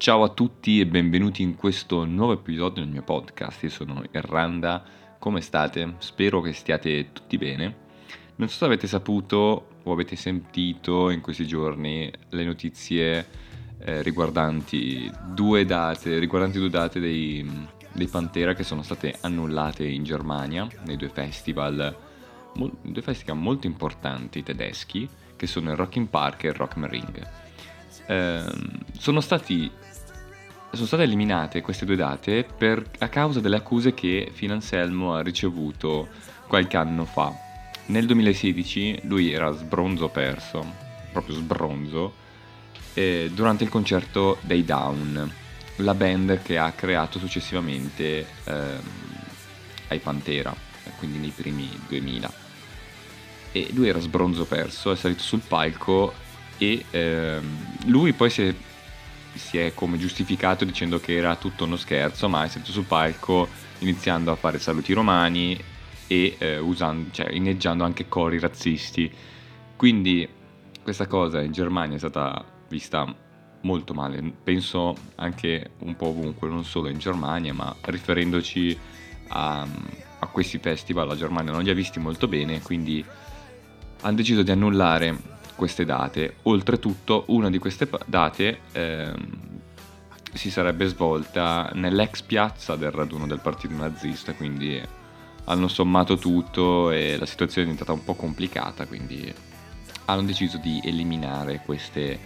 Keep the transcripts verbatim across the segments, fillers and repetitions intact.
Ciao a tutti e benvenuti in questo nuovo episodio del mio podcast. Io sono Erranda, come state? Spero che stiate tutti bene. Non so se avete saputo o avete sentito in questi giorni le notizie eh, riguardanti due date, riguardanti due date dei, dei Pantera che sono state annullate in Germania, nei due festival, mo- due festival molto importanti tedeschi, che sono il Rock in Park e il Rock am Ring. Eh, sono stati sono state eliminate queste due date per, a causa delle accuse che Finan Selmo ha ricevuto qualche anno fa. Nel duemilasedici lui era sbronzo perso, proprio sbronzo, eh, durante il concerto dei Down, la band che ha creato successivamente ehm, ai Pantera, quindi nei primi duemila. E lui era sbronzo perso, è salito sul palco e ehm, lui poi si è si è come giustificato dicendo che era tutto uno scherzo, ma è salito sul palco iniziando a fare saluti romani e eh, usando, cioè, inneggiando anche cori razzisti. Quindi questa cosa in Germania è stata vista molto male, penso anche un po' ovunque, non solo in Germania, ma riferendoci a, a questi festival la Germania non li ha visti molto bene, quindi hanno deciso di annullare queste date. Oltretutto una di queste date eh, si sarebbe svolta nell'ex piazza del raduno del partito nazista, quindi hanno sommato tutto e la situazione è diventata un po' complicata, quindi hanno deciso di eliminare queste,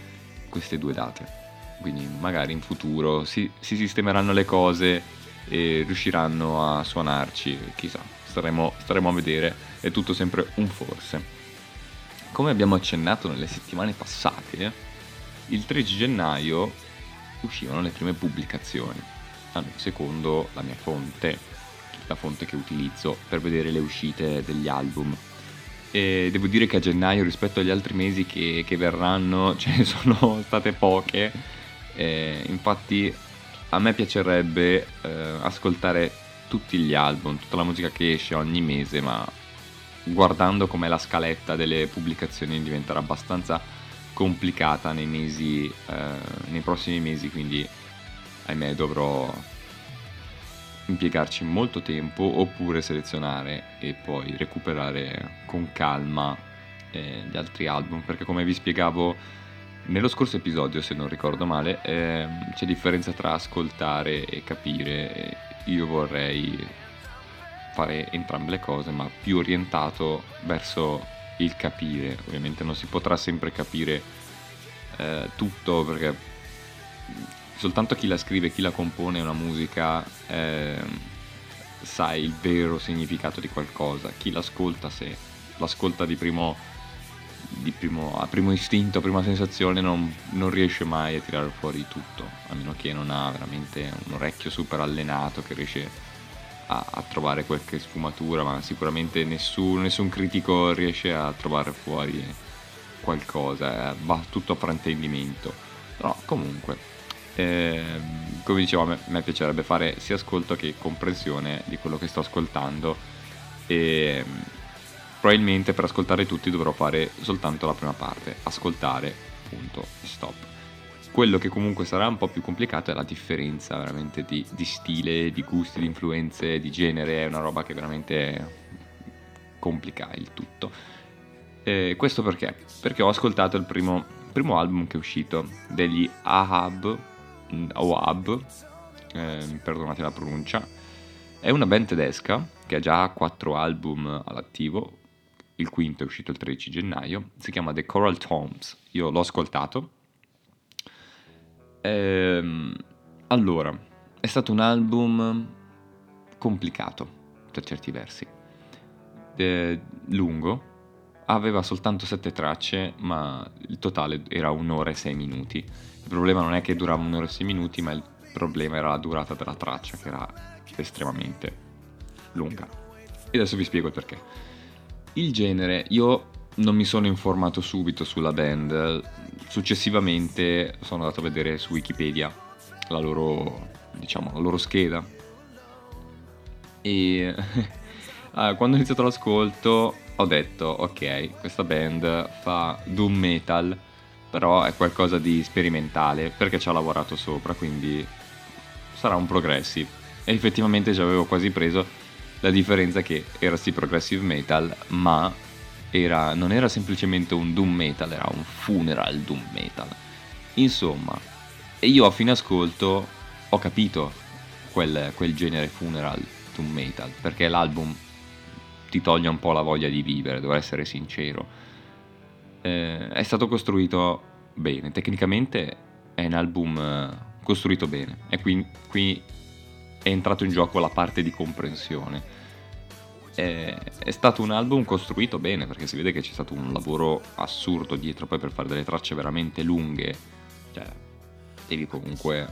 queste due date. Quindi magari in futuro si, si sistemeranno le cose e riusciranno a suonarci, chissà, staremo, staremo a vedere, è tutto sempre un forse. Come abbiamo accennato nelle settimane passate, il tredici gennaio uscivano le prime pubblicazioni, almeno secondo la mia fonte, la fonte che utilizzo per vedere le uscite degli album. E devo dire che a gennaio, rispetto agli altri mesi che, che verranno, ce ne sono state poche, e infatti a me piacerebbe eh, ascoltare tutti gli album, tutta la musica che esce ogni mese, ma guardando come la scaletta delle pubblicazioni diventerà abbastanza complicata nei mesi, eh, nei prossimi mesi, quindi ahimè dovrò impiegarci molto tempo oppure selezionare e poi recuperare con calma eh, gli altri album, perché come vi spiegavo nello scorso episodio, se non ricordo male, eh, c'è differenza tra ascoltare e capire. Io vorrei fare entrambe le cose, ma più orientato verso il capire. Ovviamente non si potrà sempre capire eh, tutto, perché soltanto chi la scrive, chi la compone una musica eh, sa il vero significato di qualcosa. Chi l'ascolta, se l'ascolta di primo, di primo, a primo istinto, a prima sensazione, non, non riesce mai a tirare fuori tutto, a meno che non ha veramente un orecchio super allenato che riesce A, a trovare qualche sfumatura, ma sicuramente nessun, nessun critico riesce a trovare fuori qualcosa, va tutto a fraintendimento. Però comunque, eh, come dicevo, a me, a me piacerebbe fare sia ascolto che comprensione di quello che sto ascoltando, e probabilmente per ascoltare tutti dovrò fare soltanto la prima parte, ascoltare, punto, stop. Quello che comunque sarà un po' più complicato è la differenza veramente di, di stile, di gusti, di influenze, di genere. È una roba che veramente complica il tutto. E questo perché? Perché ho ascoltato il primo, primo album che è uscito, degli Ahab, Ahab eh, perdonate la pronuncia. È una band tedesca che ha già quattro album all'attivo, il quinto è uscito il tredici gennaio, si chiama The Coral Tombs, io l'ho ascoltato. Ehm, allora, è stato un album complicato per certi versi, eh, lungo, aveva soltanto sette tracce, ma il totale era un'ora e sei minuti. Il problema non è che durava un'ora e sei minuti, ma il problema era la durata della traccia, che era estremamente lunga. E adesso vi spiego il perché. Il genere, io non mi sono informato subito sulla band, successivamente sono andato a vedere su Wikipedia la loro, diciamo, la loro scheda, e quando ho iniziato l'ascolto ho detto ok, questa band fa doom metal però è qualcosa di sperimentale perché ci ha lavorato sopra, quindi sarà un progressive. E effettivamente ci avevo quasi preso, la differenza che era sì progressive metal, ma era, non era semplicemente un doom metal, era un funeral doom metal. Insomma, e io a fine ascolto ho capito quel, quel genere funeral doom metal, perché l'album ti toglie un po' la voglia di vivere, devo essere sincero. Eh, è stato costruito bene, tecnicamente è un album costruito bene, e qui, qui è entrato in gioco la parte di comprensione. È, è stato un album costruito bene, perché si vede che c'è stato un lavoro assurdo dietro poi per fare delle tracce veramente lunghe, cioè devi comunque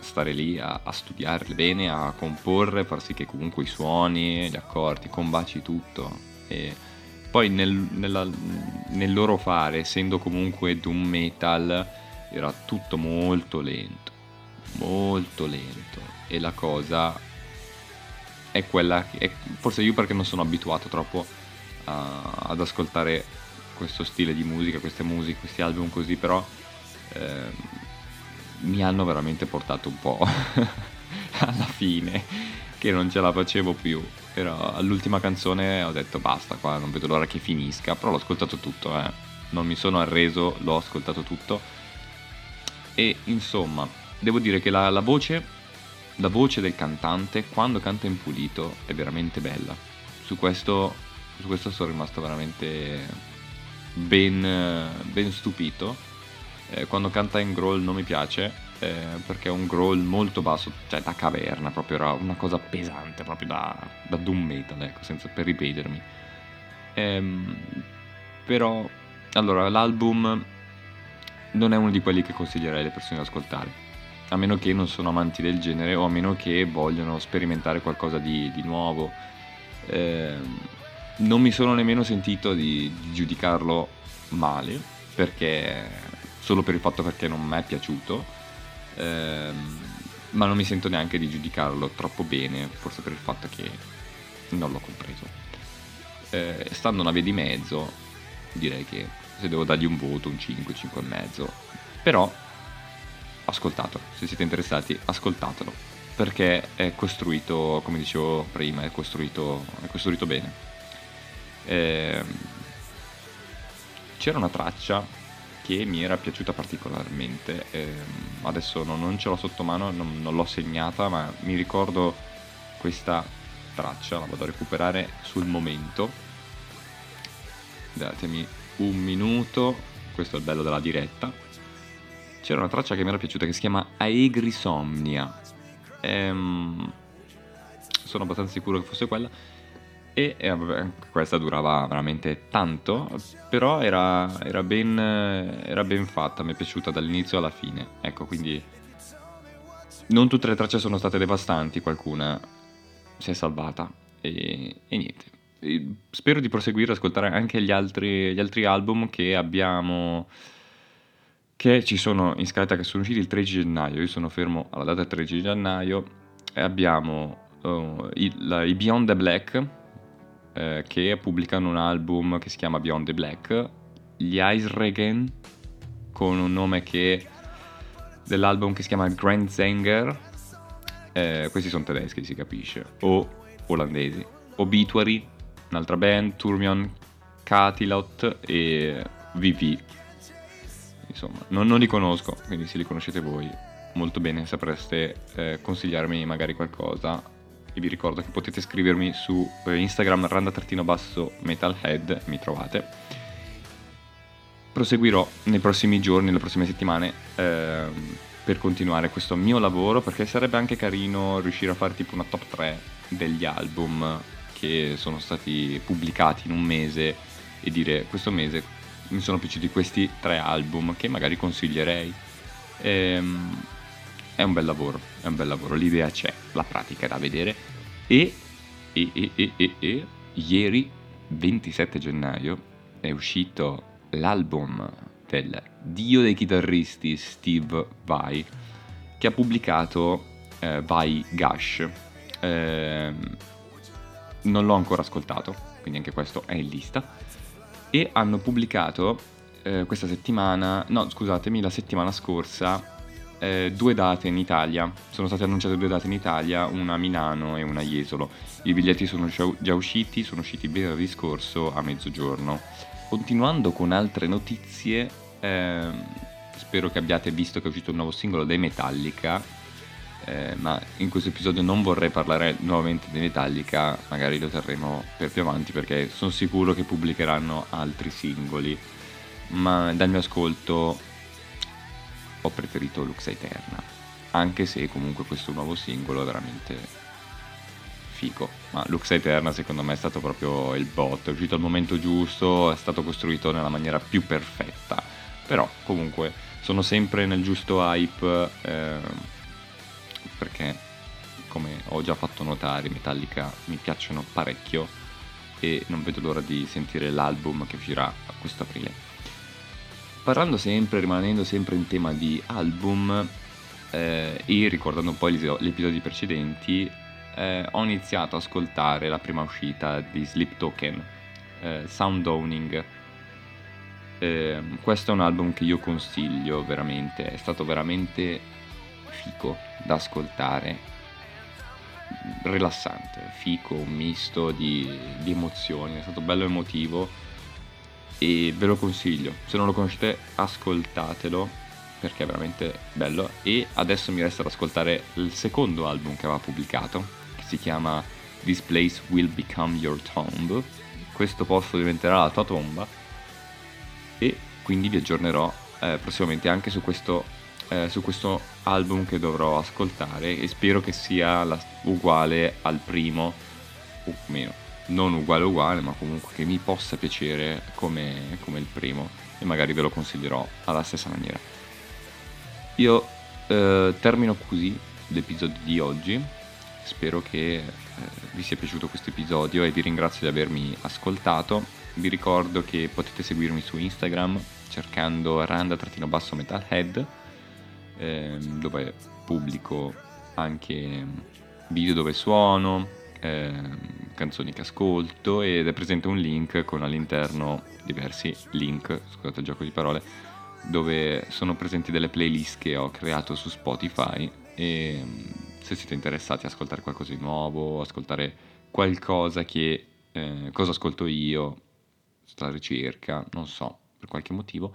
stare lì a, a studiarle bene, a comporre, far sì che comunque i suoni, gli accordi, combaci tutto. E poi nel, nella, nel loro fare, essendo comunque doom metal, era tutto molto lento, molto lento, e la cosa è quella che, è, forse io perché non sono abituato troppo uh, ad ascoltare questo stile di musica, queste musiche, questi album così, però eh, mi hanno veramente portato un po' alla fine, che non ce la facevo più. Però all'ultima canzone ho detto basta qua, non vedo l'ora che finisca, però l'ho ascoltato tutto, eh. Non mi sono arreso, l'ho ascoltato tutto. E insomma, devo dire che la, la voce, la voce del cantante quando canta in pulito è veramente bella. Su questo, su questo sono rimasto veramente ben, ben stupito. Eh, quando canta in growl non mi piace. Eh, perché è un growl molto basso, cioè da caverna, proprio era una cosa pesante, proprio da, da doom metal, ecco, senza, per ripetermi. Ehm, però, allora, l'album non è uno di quelli che consiglierei alle persone ad ascoltare, a meno che non sono amanti del genere o a meno che vogliono sperimentare qualcosa di, di nuovo. Ehm, non mi sono nemmeno sentito di, di giudicarlo male, perché solo per il fatto perché non mi è piaciuto. Eh, ma non mi sento neanche di giudicarlo troppo bene, forse per il fatto che non l'ho compreso. Eh, stando una via di mezzo, direi che se devo dargli un voto, un cinque, cinque e mezzo, però ascoltatelo, se siete interessati ascoltatelo, perché è costruito, come dicevo prima, è costruito, è costruito bene. Eh, c'era una traccia che mi era piaciuta particolarmente, eh, adesso non, non ce l'ho sotto mano, non, non l'ho segnata, ma mi ricordo questa traccia, la vado a recuperare sul momento, datemi un minuto, questo è il bello della diretta. C'era una traccia che mi era piaciuta che si chiama Aegrisomnia, ehm, sono abbastanza sicuro che fosse quella, e eh, vabbè, questa durava veramente tanto, però era, era, ben, era ben fatta, mi è piaciuta dall'inizio alla fine, ecco. Quindi non tutte le tracce sono state devastanti, qualcuna si è salvata e, e niente, e spero di proseguire ad ascoltare anche gli altri, gli altri album che abbiamo, che ci sono in scaletta, che sono usciti il tredici gennaio, io sono fermo alla data del tredici gennaio, e abbiamo uh, i, la, i Beyond the Black, che pubblicano un album che si chiama Beyond the Black, gli Eisregen con un nome che dell'album che si chiama Grand Zenger, eh, questi sono tedeschi si capisce, o olandesi, Obituary, un'altra band, Turmion Katilot e V V, insomma non, non li conosco, quindi se li conoscete voi molto bene sapreste eh, consigliarmi magari qualcosa. E vi ricordo che potete scrivermi su Instagram randa-metalhead, mi trovate. Proseguirò nei prossimi giorni, nelle prossime settimane, ehm, per continuare questo mio lavoro, perché sarebbe anche carino riuscire a fare tipo una top tre degli album che sono stati pubblicati in un mese e dire questo mese mi sono piaciuti questi tre album che magari consiglierei. Ehm, È un bel lavoro, è un bel lavoro, l'idea c'è, la pratica è da vedere. E, e, e, e, e, e ieri, ventisette gennaio, è uscito l'album del dio dei chitarristi Steve Vai, che ha pubblicato eh, Vai Gash. Eh, non l'ho ancora ascoltato, quindi anche questo è in lista. E hanno pubblicato eh, questa settimana, no scusatemi, la settimana scorsa, eh, due date in Italia, sono state annunciate due date in Italia, una a Milano e una a Jesolo. I biglietti sono già usciti, sono usciti venerdì scorso a mezzogiorno. Continuando con altre notizie, eh, spero che abbiate visto che è uscito il nuovo singolo dei Metallica, eh, ma in questo episodio non vorrei parlare nuovamente dei Metallica, magari lo terremo per più avanti perché sono sicuro che pubblicheranno altri singoli, ma dal mio ascolto ho preferito Lux Aeterna, anche se comunque questo nuovo singolo è veramente figo, ma Lux Aeterna secondo me è stato proprio il botto, è uscito al momento giusto, è stato costruito nella maniera più perfetta, però comunque sono sempre nel giusto hype, eh, perché come ho già fatto notare i Metallica mi piacciono parecchio e non vedo l'ora di sentire l'album che uscirà a questo aprile. Parlando sempre, rimanendo sempre in tema di album, eh, e ricordando poi gli episodi precedenti, Eh, ho iniziato ad ascoltare la prima uscita di Slipknot, eh, Sounddowning. Eh, questo è un album che io consiglio veramente, è stato veramente fico da ascoltare, rilassante, fico, un misto di, di emozioni, è stato bello emotivo e ve lo consiglio. Se non lo conoscete, ascoltatelo, perché è veramente bello. E adesso mi resta ad ascoltare il secondo album che aveva pubblicato, si chiama This Place Will Become Your Tomb, questo posto diventerà la tua tomba, e quindi vi aggiornerò eh, prossimamente anche su questo, eh, su questo album che dovrò ascoltare, e spero che sia la, uguale al primo, o meno, non uguale uguale, ma comunque che mi possa piacere come, come il primo, e magari ve lo consiglierò alla stessa maniera. Io eh, termino così l'episodio di oggi. Spero che eh, vi sia piaciuto questo episodio e vi ringrazio di avermi ascoltato. Vi ricordo che potete seguirmi su Instagram cercando Erranda-metalhead, eh, dove pubblico anche video dove suono, eh, canzoni che ascolto, ed è presente un link con all'interno diversi link, scusate il gioco di parole, dove sono presenti delle playlist che ho creato su Spotify, e se siete interessati a ascoltare qualcosa di nuovo, ascoltare qualcosa che, eh, cosa ascolto io, sta ricerca, non so, per qualche motivo,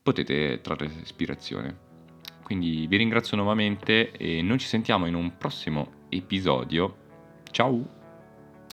potete trarre ispirazione. Quindi vi ringrazio nuovamente e noi ci sentiamo in un prossimo episodio. Ciao!